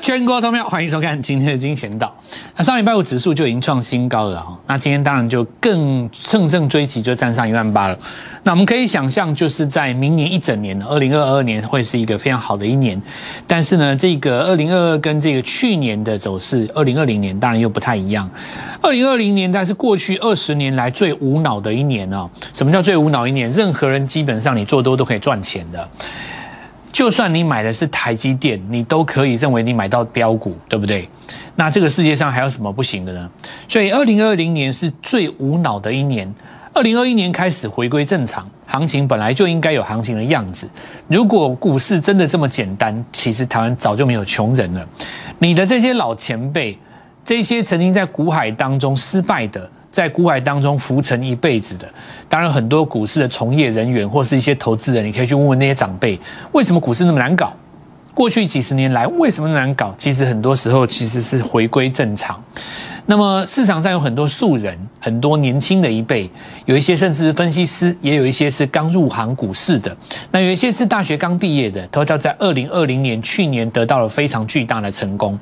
全国投票，欢迎收看今天的金钱道。那上礼拜五指数就已经创新高了哈，那今天当然就更乘胜追击，就站上18000了。那我们可以想象，就是在明年一整年，2022年会是一个非常好的一年。但是呢，这个2022跟这个去年的走势，2020年当然又不太一样。2020年但是过去20年来最无脑的一年哦。什么叫最无脑一年？任何人基本上你做多都可以赚钱的。 就算你买的是台积电，你都可以认为你买到标股，对不对？那这个世界上还有什么不行的呢？所以2020年是最无脑的一年。2021年开始回归正常，行情本来就应该有行情的样子。如果股市真的这么简单，其实台湾早就没有穷人了。你的这些老前辈，这些曾经在股海当中失败的。 在股海当中浮沉一辈子的，当然很多股市的从业人员或是一些投资人，你可以去问问那些长辈，为什么股市那么难搞？过去几十年来为什么难搞？其实很多时候其实是回归正常。那么市场上有很多素人，很多年轻的一辈，有一些甚至是分析师，也有一些是刚入行股市的，那有一些是大学刚毕业的，都要在2020年去年得到了非常巨大的成功。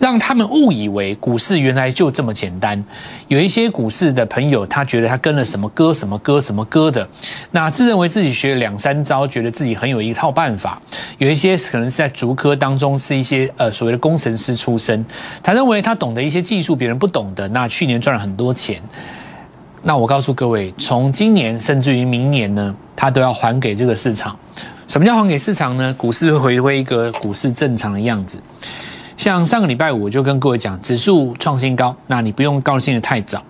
让他们误以为股市原来就这么简单。有一些股市的朋友，他觉得他跟了什么歌、什么歌、什么歌的，那自认为自己学了2、3招，觉得自己很有一套办法。有一些可能是在竹科当中是一些所谓的工程师出身，他认为他懂得一些技术别人不懂的，那去年赚了很多钱。那我告诉各位，从今年甚至于明年呢，他都要还给这个市场。什么叫还给市场呢？股市会回归一个股市正常的样子。 像上个礼拜五我就跟各位讲，指数创新高，那你不用高兴得太早，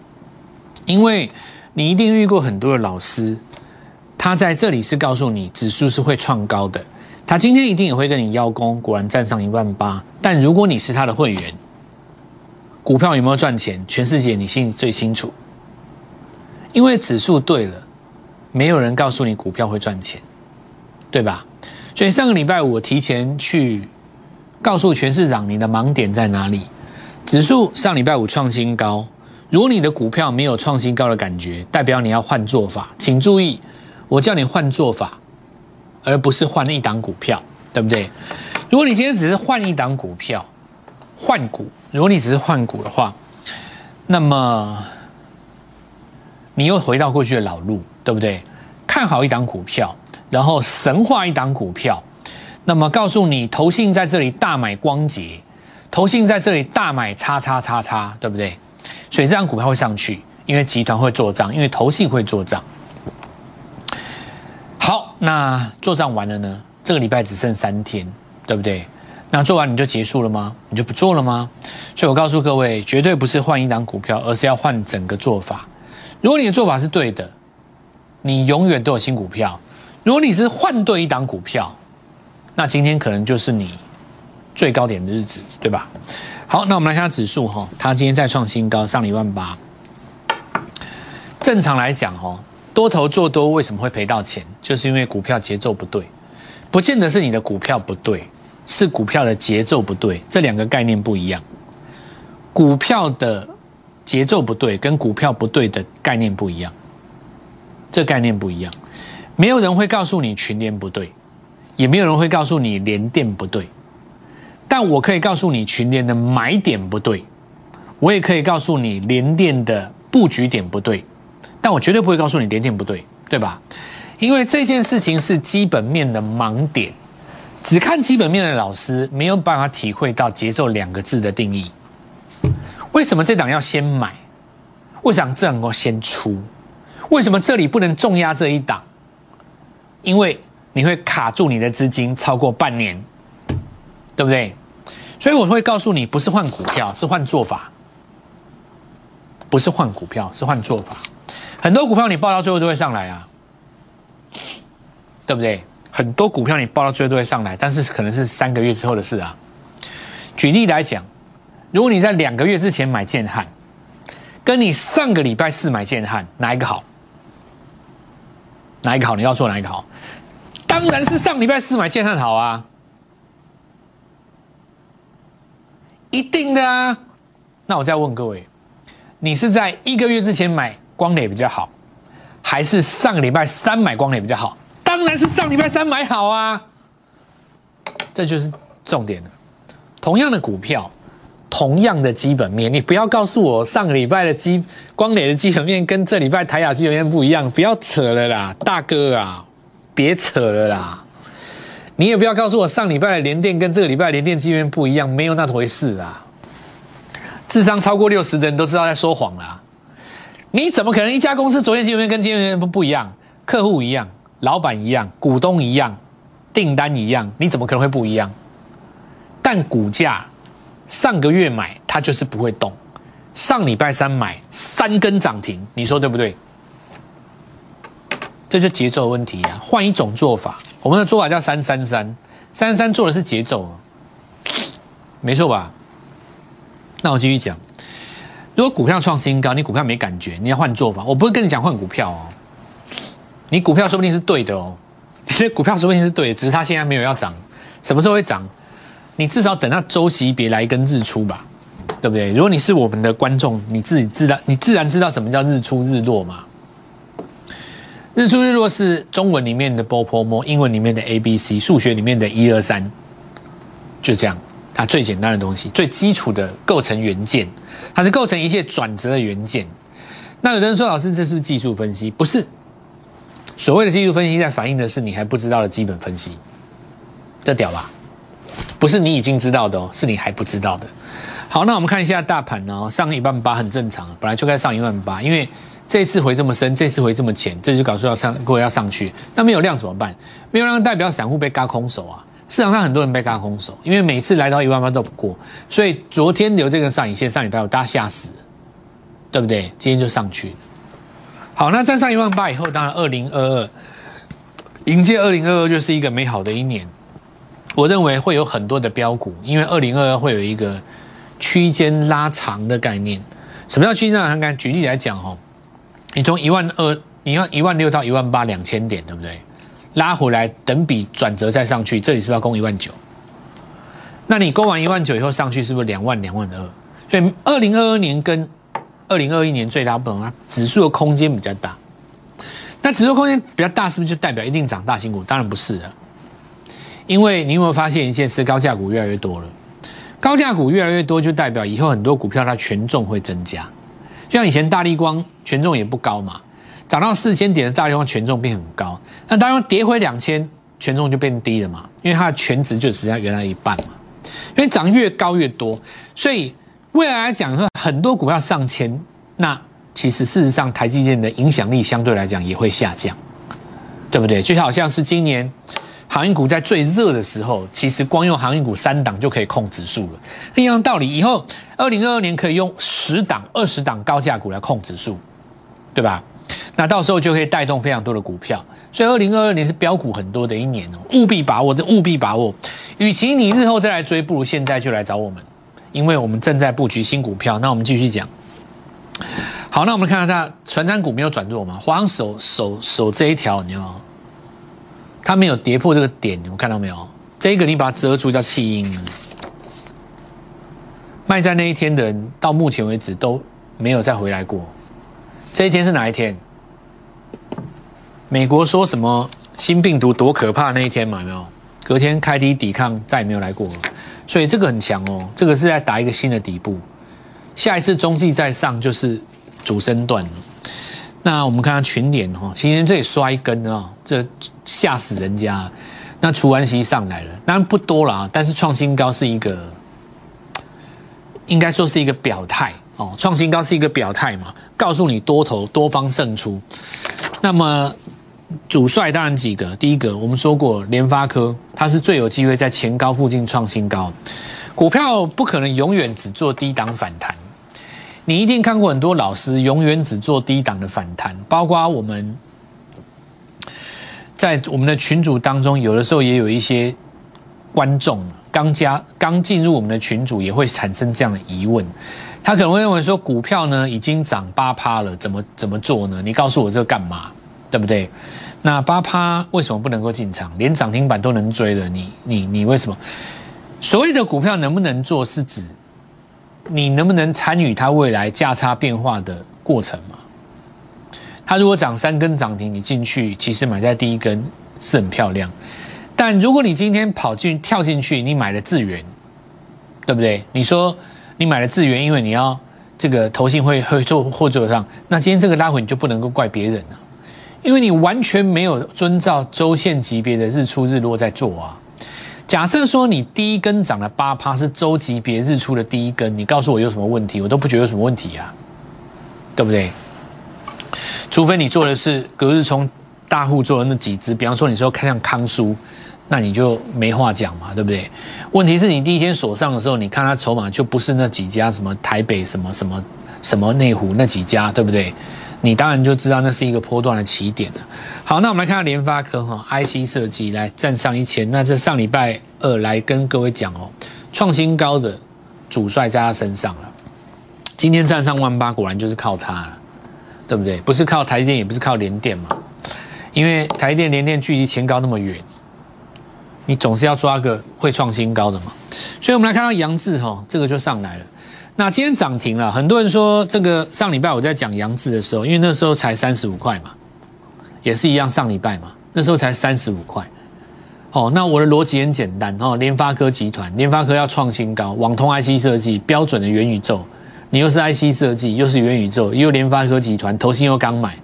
因为你一定遇过很多的老师，他在这里是告诉你指数是会创高的，他今天一定也会跟你邀功，果然站上18000。但如果你是他的会员，股票有没有赚钱，全世界你心里最清楚，因为指数对了，没有人告诉你股票会赚钱，对吧？所以上个礼拜五我提前去。 告诉全市场你的盲点在哪里？指数上礼拜五创新高，如果你的股票没有创新高的感觉，代表你要换做法。请注意，我叫你换做法，而不是换一档股票，对不对？如果你今天只是换一档股票，换股，如果你只是换股的话，那么你又回到过去的老路，对不对？看好一档股票，然后神化一档股票。 那么告诉你，投信在这里大买光捷，投信在这里大买XXXX，对不对？所以这张股票会上去，因为集团会做账，因为投信会做账。好，那做账完了呢？这个礼拜只剩3天，对不对？那做完你就结束了吗？你就不做了吗？所以我告诉各位，绝对不是换一档股票，而是要换整个做法。如果你的做法是对的，你永远都有新股票；如果你是换对一档股票， 那今天可能就是你最高点的日子，对吧？好，那我们来看指数哈，它今天再创新高，上了18000。正常来讲哦，多头做多为什么会赔到钱？就是因为股票节奏不对，不见得是你的股票不对，是股票的节奏不对，这两个概念不一样。股票的节奏不对跟股票不对的概念不一样，这概念不一样。没有人会告诉你群联不对。 也没有人会告诉你联电不对，但我可以告诉你群联的买点不对，我也可以告诉你联电的布局点不对，但我绝对不会告诉你联电不对，对吧？因为这件事情是基本面的盲点，只看基本面的老师没有办法体会到节奏2个字的定义。为什么这档要先买？为什么这档要先出？为什么这里不能重压这一档？因为 你会卡住你的资金超过半年，对不对？所以我会告诉你，不是换股票，是换做法。不是换股票，是换做法。很多股票你报到最后都会上来啊，对不对？很多股票你报到最后都会上来，但是可能是3个月之后的事啊。举例来讲，如果你在2个月之前买建汉，跟你上个礼拜4买建汉，哪一个好？哪一个好？你告诉我哪一个好？ 当然是上礼拜4买建汉好啊，一定的啊。那我再问各位，你是在1个月之前买光磊比较好，还是上礼拜3买光磊比较好？当然是上礼拜3买好啊。这就是重点了。同样的股票，同样的基本面，你不要告诉我上个礼拜的光磊的基本面跟这礼拜台亚基本面不一样，不要扯了啦，大哥啊，别扯了啦。你也不要告诉我上礼拜的联电跟这个礼拜的联电基本面不一样，没有那回事啊。智商超过60的人都知道在说谎啦。你怎么可能一家公司昨天基本面跟今天基本面不一样？客户一样，老板一样，股东一样，订单一样，你怎么可能会不一样？但股价上个月买它就是不会动，上礼拜三买三根涨停，你说对不对？这就节奏的问题啊！换一种做法，我们的做法叫333，333做的是节奏，没错吧？那我继续讲，如果股票创新高，你股票没感觉，你要换做法。我不会跟你讲换股票哦，你股票说不定是对的哦，你的股票说不定是对的，只是它现在没有要涨，什么时候会涨？你至少等到周级别来一根日出吧，对不对？如果你是我们的观众，你自己知道，你自然知道什么叫日出日落嘛。日出日落是中文里面的波波摸，英文里面的 ABC， 数学里面的123，就这样。它最简单的东西，最基础的构成元件，它是构成一切转折的元件。那有人说，老师，这是不是技术分析？不是，所谓的技术分析在反映的是你还不知道的基本分析，这屌吧？不是你已经知道的哦，是你还不知道的。好，那我们看一下大盘哦，上18000很正常，本来就该上18000，因为这一次回这么深，这次回这么浅，这就搞出要上去。那没有量怎么办？没有量代表散户被嘎空手啊，市场上很多人被嘎空手，因为每次来到18000都不过，所以昨天留这个上影线，上礼拜五大家吓死，对不对？今天就上去。好，那站上18000以后，当然2022迎接2022就是一个美好的一年。我认为会有很多的标股，因为2022会有一个区间拉长的概念。什么叫区间拉长概念？举例来讲哦，你从12000，你要16000到18000，2000点，对不对？拉回来等比转折再上去，这里是不是要攻19000？那你攻完19000以后上去，是不是20000、22000？所以2022年跟2021年最大不同啊，指数的空间比较大。那指数空间比较大，是不是就代表一定涨大型股？当然不是啊。因为你有没有发现一件事？高价股越来越多了，高价股越来越多，就代表以后很多股票它权重会增加。就像以前大立光权重也不高嘛，涨到4000点的大立光权重变很高，那大立光跌回2000，权重就变低了嘛，因为它的权值就只剩下原来一半嘛。因为涨越高越多，所以未来来讲，很多股票上千，那其实事实上台积电的影响力相对来讲也会下降，对不对？就好像是今年航运股在最热的时候，其实光用航运股3档就可以控指数了。一样道理，以后2022年可以用10档、20档高价股来控指数，对吧？那到时候就可以带动非常多的股票。所以2022年是标股很多的一年哦，务必把握，这务必把握。与其你日后再来追，不如现在就来找我们，因为我们正在布局新股票。那我们继续讲。好，那我们看看传产股没有转弱嘛？华航守这一条，你知道吗？它没有跌破这个点，你们看到没有？这个你把它遮住叫弃婴。卖在那一天的人，到目前为止都没有再回来过。这一天是哪一天？美国说什么新病毒多可怕那一天嘛，有没有？隔天开低抵抗，再也没有来过了。所以这个很强哦，这个是在打一个新的底部。下一次中继再上就是主升段了。那我们看看群联哈，今天这里刷一根啊，这吓死人家。那除完息上来了，当然不多了啊，但是创新高是一个，应该说是一个表态哦，创新高是一个表态嘛，告诉你多头多方胜出。那么主帅当然几个，第一个我们说过联发科，它是最有机会在前高附近创新高，股票不可能永远只做低档反弹。你一定看过很多老师永远只做低档的反弹，包括我们在我们的群组当中，有的时候也有一些观众刚进入我们的群组，也会产生这样的疑问，他可能会认为说股票呢已经涨 8% 了，怎么做呢？你告诉我这干嘛，对不对？那 8% 为什么不能够进场？连涨停板都能追了，你为什么？所谓的股票能不能做，是指你能不能参与它未来价差变化的过程嘛？它如果涨3根涨停，你进去其实买在第一根是很漂亮，但如果你今天跳进去，你买了智原，对不对？你说你买了智原，因为你要这个投信会做或做上，那今天这个拉回你就不能够怪别人了，因为你完全没有遵照周线级别的日出日落在做啊。假设说你第一根涨了 8% 是周级别日出的第一根，你告诉我有什么问题，我都不觉得有什么问题啊，对不对？除非你做的是隔日冲大户做的那几只，比方说你说看像康舒，那你就没话讲嘛，对不对？问题是你第一天锁上的时候，你看它筹码就不是那几家，什么台北什么内湖那几家，对不对？你当然就知道那是一个波段的起点了。好，那我们来看到联发科哈 ，IC 设计来站上1000，那这上礼拜二来跟各位讲哦，创新高的主帅在他身上了。今天站上18000，果然就是靠他了，对不对？不是靠台积电，也不是靠联电嘛，因为台积电、联电距离前高那么远，你总是要抓个会创新高的嘛。所以我们来看到杨志哈，这个就上来了。那今天涨停了，很多人说这个上礼拜我在讲杨志的时候，因为那时候才35块嘛，也是一样上礼拜嘛，那时候才35块。哦，那我的逻辑很简单哦，联发科集团，联发科要创新高，网通 IC 设计标准的元宇宙，你又是 IC 设计，又是元宇宙，又联发科集团，投信又刚买，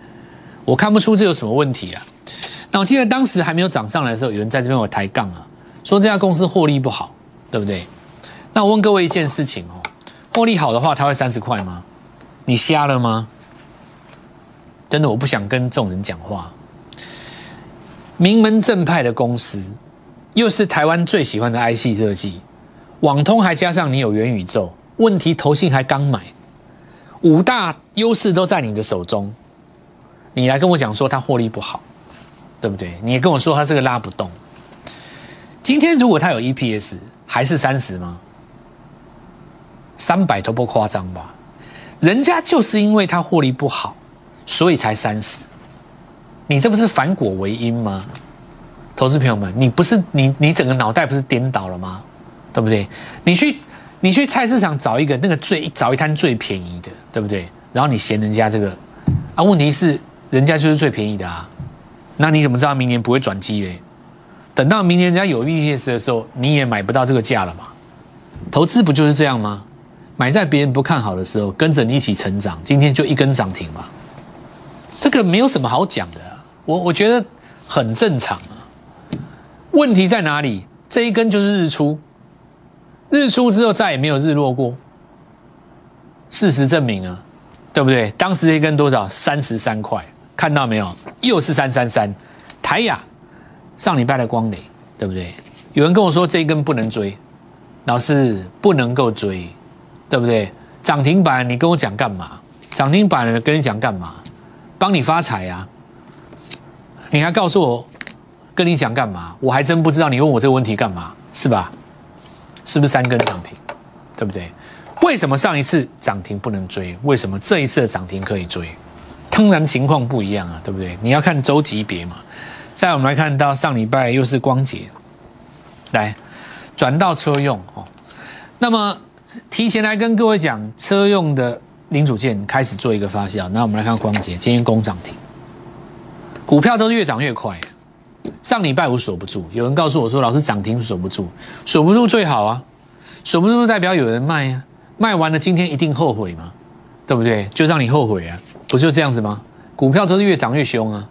我看不出这有什么问题啊。那我记得当时还没有涨上来的时候，有人在这边我抬杠啊，说这家公司获利不好，对不对？那我问各位一件事情哦。获利好的话，它会30块吗？你瞎了吗？真的，我不想跟这种人讲话。名门正派的公司，又是台湾最喜欢的 IC 设计，网通还加上你有元宇宙，问题投信还刚买，5大优势都在你的手中。你来跟我讲说它获利不好，对不对？你也跟我说它这个拉不动。今天如果它有 EPS， 还是30吗？300都不夸张吧，人家就是因为他获利不好，所以才30。你这不是反果为因吗？投资朋友们，你不是你整个脑袋不是颠倒了吗？对不对？你去菜市场找一个那个找一摊最便宜的，对不对？然后你嫌人家这个啊，问题是人家就是最便宜的啊，那你怎么知道明年不会转机嘞？等到明年人家有 EPS 的时候，你也买不到这个价了嘛？投资不就是这样吗？买在别人不看好的时候，跟着你一起成长，今天就一根涨停嘛，这个没有什么好讲的啊，我觉得很正常啊。问题在哪里？这一根就是日出，日出之后再也没有日落过。事实证明啊，对不对？当时这一根多少？33块，看到没有？又是333，台亚上礼拜的光磊，对不对？有人跟我说这一根不能追，老师不能够追。对不对？涨停板你跟我讲干嘛？涨停板跟你讲干嘛？帮你发财啊！你还告诉我跟你讲干嘛？我还真不知道你问我这个问题干嘛，是吧？是不是3根涨停？对不对？为什么上一次涨停不能追？为什么这一次的涨停可以追？当然情况不一样啊，对不对？你要看周级别嘛。再我们来看到上礼拜又是光捷，来转到车用哦，那么。提前来跟各位讲，车用的零组件开始做一个发酵。那我们来看光捷，今天攻涨停，股票都是越涨越快。上礼拜我锁不住，有人告诉我说，老师涨停锁不住，锁不住最好啊，锁不住代表有人卖啊，卖完了今天一定后悔嘛，对不对？就让你后悔啊，不就这样子吗？股票都是越涨越凶啊，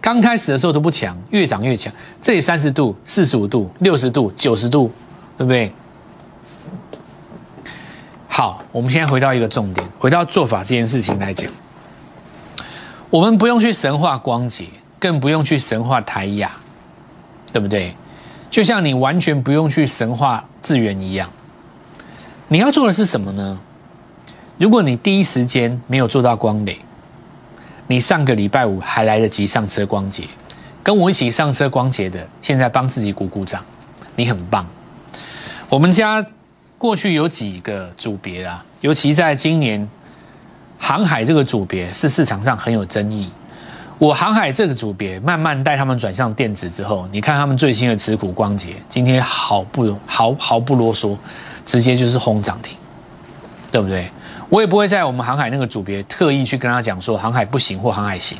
刚开始的时候都不强，越涨越强，这里30度、45度、60度、90度，对不对？好，我们现在回到一个重点，回到做法这件事情来讲，我们不用去神化光捷，更不用去神化台亚，对不对？就像你完全不用去神化智原一样，你要做的是什么呢？如果你第一时间没有做到光磊，你上个礼拜五还来得及上车光捷，跟我一起上车光捷的，现在帮自己鼓鼓掌，你很棒。我们家。过去有几个组别啦，尤其在今年，航海这个组别是市场上很有争议。我航海这个组别慢慢带他们转向电子之后，你看他们最新的持股光捷，今天毫不啰嗦，直接就是轰涨停，对不对？我也不会在我们航海那个组别特意去跟他讲说航海不行或航海行。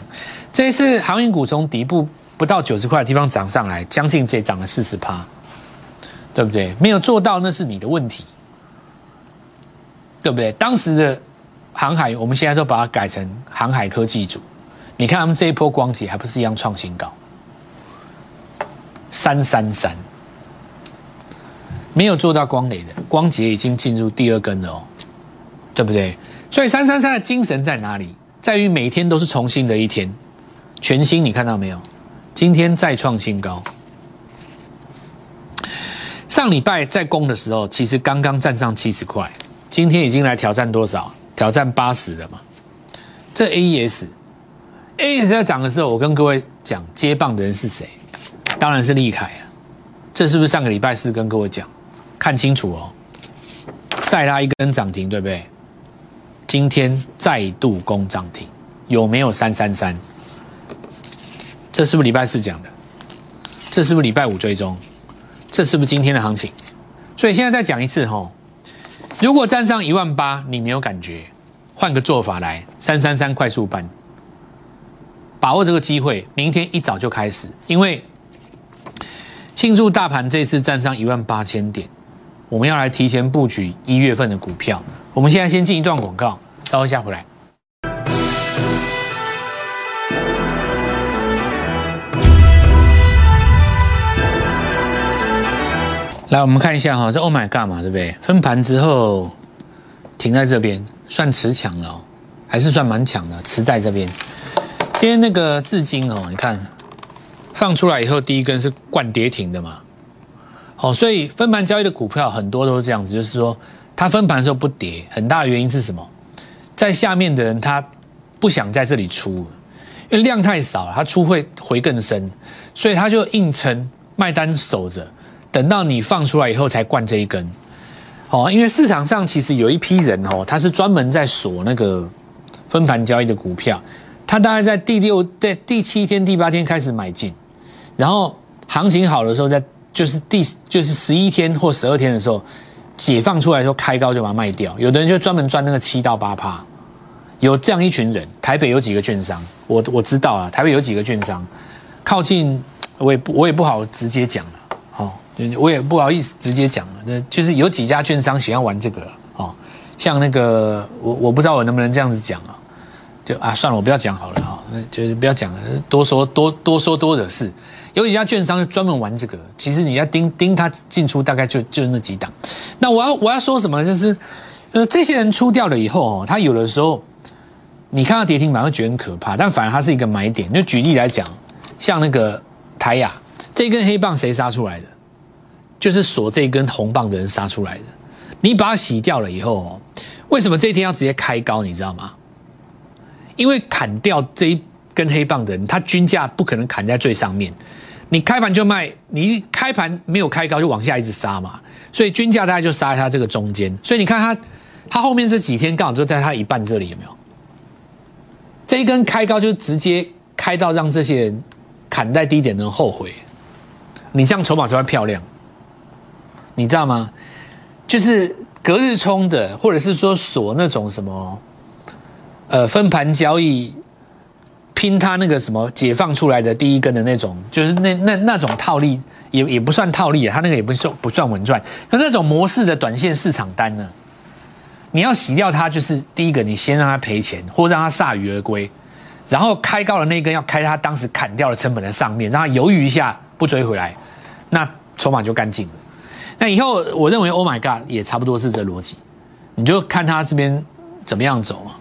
这一次航运股从底部不到90块的地方涨上来，将近也涨了40%。对不对？没有做到那是你的问题，对不对？当时的航海，我们现在都把它改成航海科技组。你看他们这一波光洁还不是一样创新高？333，没有做到光磊的光洁已经进入第二根了哦，对不对？所以333的精神在哪里？在于每天都是重新的一天，全新你看到没有？今天再创新高。上礼拜在攻的时候，其实刚刚站上70块，今天已经来挑战多少？挑战80了嘛？这 AES 在涨的时候，我跟各位讲，接棒的人是谁？当然是立凯啊。这是不是上个礼拜四跟各位讲？看清楚哦，再拉一根涨停，对不对？今天再度攻涨停，有没有333？这是不是礼拜四讲的？这是不是礼拜五追踪？这是不是今天的行情？所以现在再讲一次吼，如果站上18000，你没有感觉，换个做法来，333快速搬，把握这个机会，明天一早就开始，因为庆祝大盘这次站上18000点，我们要来提前布局1月份的股票。我们现在先进一段广告，稍后下回来。来，我们看一下哈，这 Oh my God 嘛，对不对？分盘之后停在这边，算持强了哦，还是算蛮强的，持在这边。今天那个至今哦，你看放出来以后，第一根是灌跌停的嘛，好，所以分盘交易的股票很多都是这样子，就是说。它分盘的时候不跌，很大的原因是什么？在下面的人他不想在这里出，因为量太少了，他出会回更深，所以他就硬撑卖单守着，等到你放出来以后才灌这一根。哦，因为市场上其实有一批人哦，他是专门在锁那个分盘交易的股票，他大概在第7天、第8天开始买进，然后行情好的时候在就是11天或12天的时候。解放出来的时候开高就把它卖掉，有的人就专门赚那个7到8%，有这样一群人。台北有几个券商，我知道啊，台北有几个券商，靠近我也不好直接讲了，哦，我也不好意思直接讲了，就是有几家券商喜欢玩这个哦，像那个我不知道我能不能这样子讲啊，就啊算了，我不要讲好了啊，就是不要讲了，多说多惹事。有几家券商就专门玩这个，其实你要盯盯他进出，大概就那几档。那我要说什么？就是，这些人出掉了以后哦，他有的时候你看到跌停板会觉得很可怕，但反而它是一个买点。就举例来讲，像那个台亚这根黑棒谁杀出来的？就是锁这根红棒的人杀出来的。你把它洗掉了以后哦，为什么这一天要直接开高？你知道吗？因为砍掉这一根黑棒的人，他均价不可能砍在最上面。你开盘就卖，你开盘没有开高就往下一直杀嘛，所以均价大概就杀在它这个中间。所以你看它后面这几天刚好就在它一半这里，有没有？这一根开高就直接开到让这些人砍在低点的人后悔，你这样筹码才会漂亮，你知道吗？就是隔日冲的，或者是说锁那种什么，分盘交易。拼他那个什么解放出来的第一根的那种，就是那种套利也不算套利啊，他那个也不算稳赚。可那种模式的短线市场单呢，你要洗掉它，就是第一个你先让它赔钱，或让它铩羽而归，然后开高的那一根要开它当时砍掉的成本的上面，让它犹豫一下不追回来，那筹码就干净了。那以后我认为 Oh my God 也差不多是这逻辑，你就看它这边怎么样走嘛。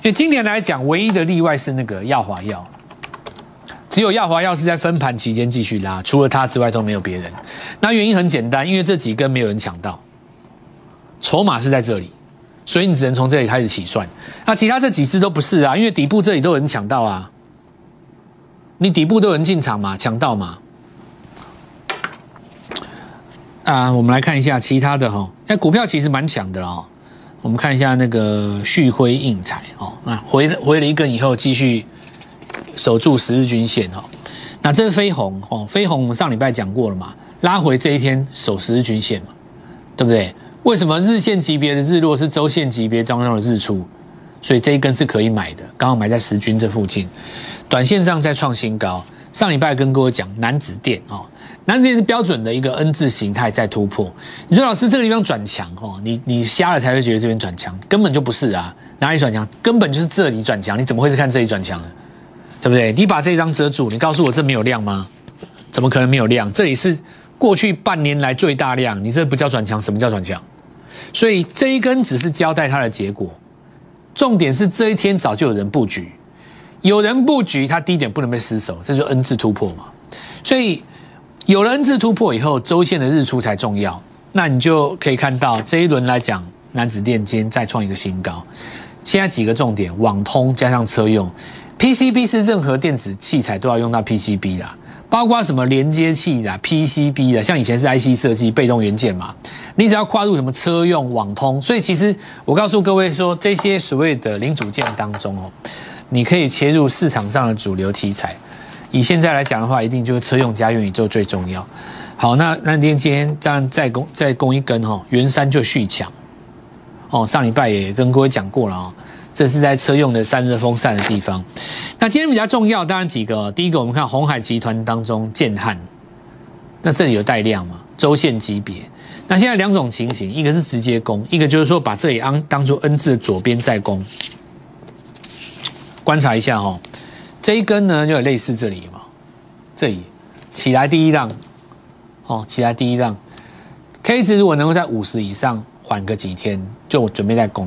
因为今年来讲，唯一的例外是那个耀华药，只有耀华药是在分盘期间继续拉，除了它之外都没有别人。那原因很简单，因为这几根没有人抢到，筹码是在这里，所以你只能从这里开始起算。那其他这几次都不是啊，因为底部这里都有人抢到啊，你底部都有人进场嘛，抢到嘛。啊，我们来看一下其他的哈，那股票其实蛮强的了哈。我们看一下那个旭辉印材哦，啊，回了一根以后，继续守住10日均线哦。那这是飞鸿哦，飞鸿我们上礼拜讲过了嘛，拉回这一天守10日均线嘛，对不对？为什么日线级别的日落是周线级别当中的日出？所以这一根是可以买的，刚好买在10均这附近，短线上再创新高。上礼拜跟各位讲南子电哦，那这是标准的一个 N 字形态在突破。你说老师这个地方转强哦，你瞎了才会觉得这边转强，根本就不是啊！哪里转强？根本就是这里转强，你怎么会是看这里转强呢？对不对？你把这张遮住，你告诉我这没有量吗？怎么可能没有量？这里是过去半年来最大量，你这不叫转强，什么叫转强？所以这一根只是交代它的结果，重点是这一天早就有人布局。有人布局，它低点不能被失守，这就是 N 字突破嘛。所以有了 N 字突破以后，周线的日出才重要。那你就可以看到这一轮来讲，楠梓电今天再创一个新高。现在几个重点：网通加上车用 ，PCB 是任何电子器材都要用到 PCB 的，包括什么连接器的 PCB 的，像以前是 IC 设计被动元件嘛。你只要跨入什么车用、网通，所以其实我告诉各位说，这些所谓的零组件当中哦。你可以切入市场上的主流题材，以现在来讲的话，一定就是车用加元宇宙最重要。好，那今天这样再攻一根哦，元山就续强哦。上礼拜也跟各位讲过了哦，这是在车用的散热风扇的地方。那今天比较重要，当然几个，第一个我们看鸿海集团当中建汉，那这里有带量嘛，周线级别。那现在两种情形，一个是直接攻，一个就是说把这里当作 N 字的左边再攻。观察一下哦，这一根呢就有类似这里嘛，这里起来第一浪，哦，起来第一浪 ，K 值如果能够在50以上缓个几天，就准备再攻，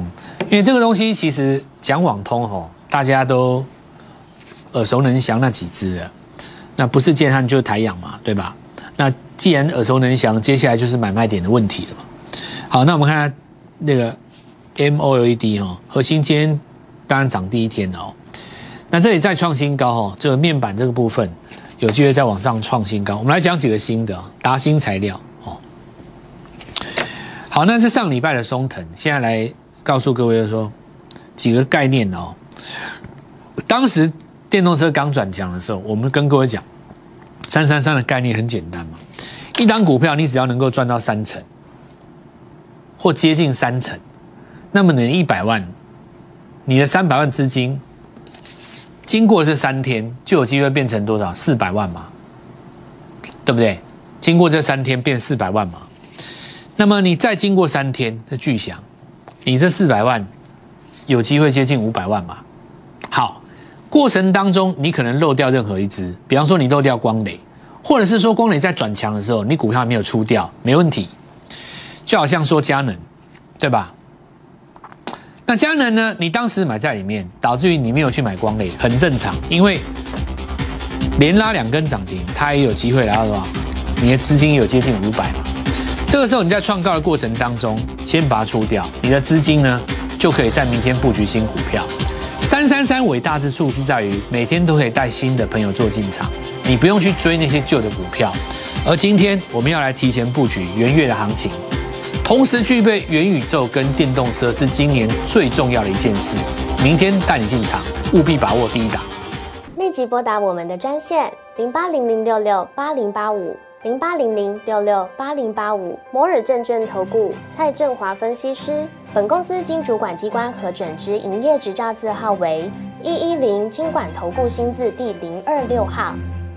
因为这个东西其实讲网通哦，大家都耳熟能详那几只了，那不是建汉就是台阳嘛，对吧？那既然耳熟能详，接下来就是买卖点的问题了嘛。好，那我们看看那个 MOLED 哦，核心今天当然涨第一天哦。那这里再创新高哦，这个面板这个部分有机会再往上创新高。我们来讲几个新的达新材料哦。好，那是上礼拜的松腾，现在来告诉各位说几个概念哦。当时电动车刚转强的时候，我们跟各位讲333的概念很简单嘛，一档股票你只要能够赚到3成或接近3成，那么你的100万，你的300万资金。经过这3天，就有机会变成多少？400万嘛，对不对？经过这3天变400万嘛。那么你再经过3天，这巨响，你这400万有机会接近500万嘛。好，过程当中你可能漏掉任何一支，比方说你漏掉光磊，或者是说光磊在转强的时候，你股票没有出掉，没问题。就好像说佳能，对吧？那佳能呢？你当时买在里面，导致于你没有去买光磊，很正常，因为连拉2根涨停，它也有机会来到多少？你的资金有接近500嘛？这个时候你在创高的过程当中，先把它出掉，你的资金呢就可以在明天布局新股票。333伟大之处是在于每天都可以带新的朋友做进场，你不用去追那些旧的股票。而今天我们要来提前布局元月的行情。同时具备元宇宙跟电动车是今年最重要的一件事，明天带你进场，务必把握第一档。立即拨打我们的专线08006680850800668085。摩尔证券投顾蔡正华分析师，本公司经主管机关核准之营业执照字号为110金管投顾新字第026号。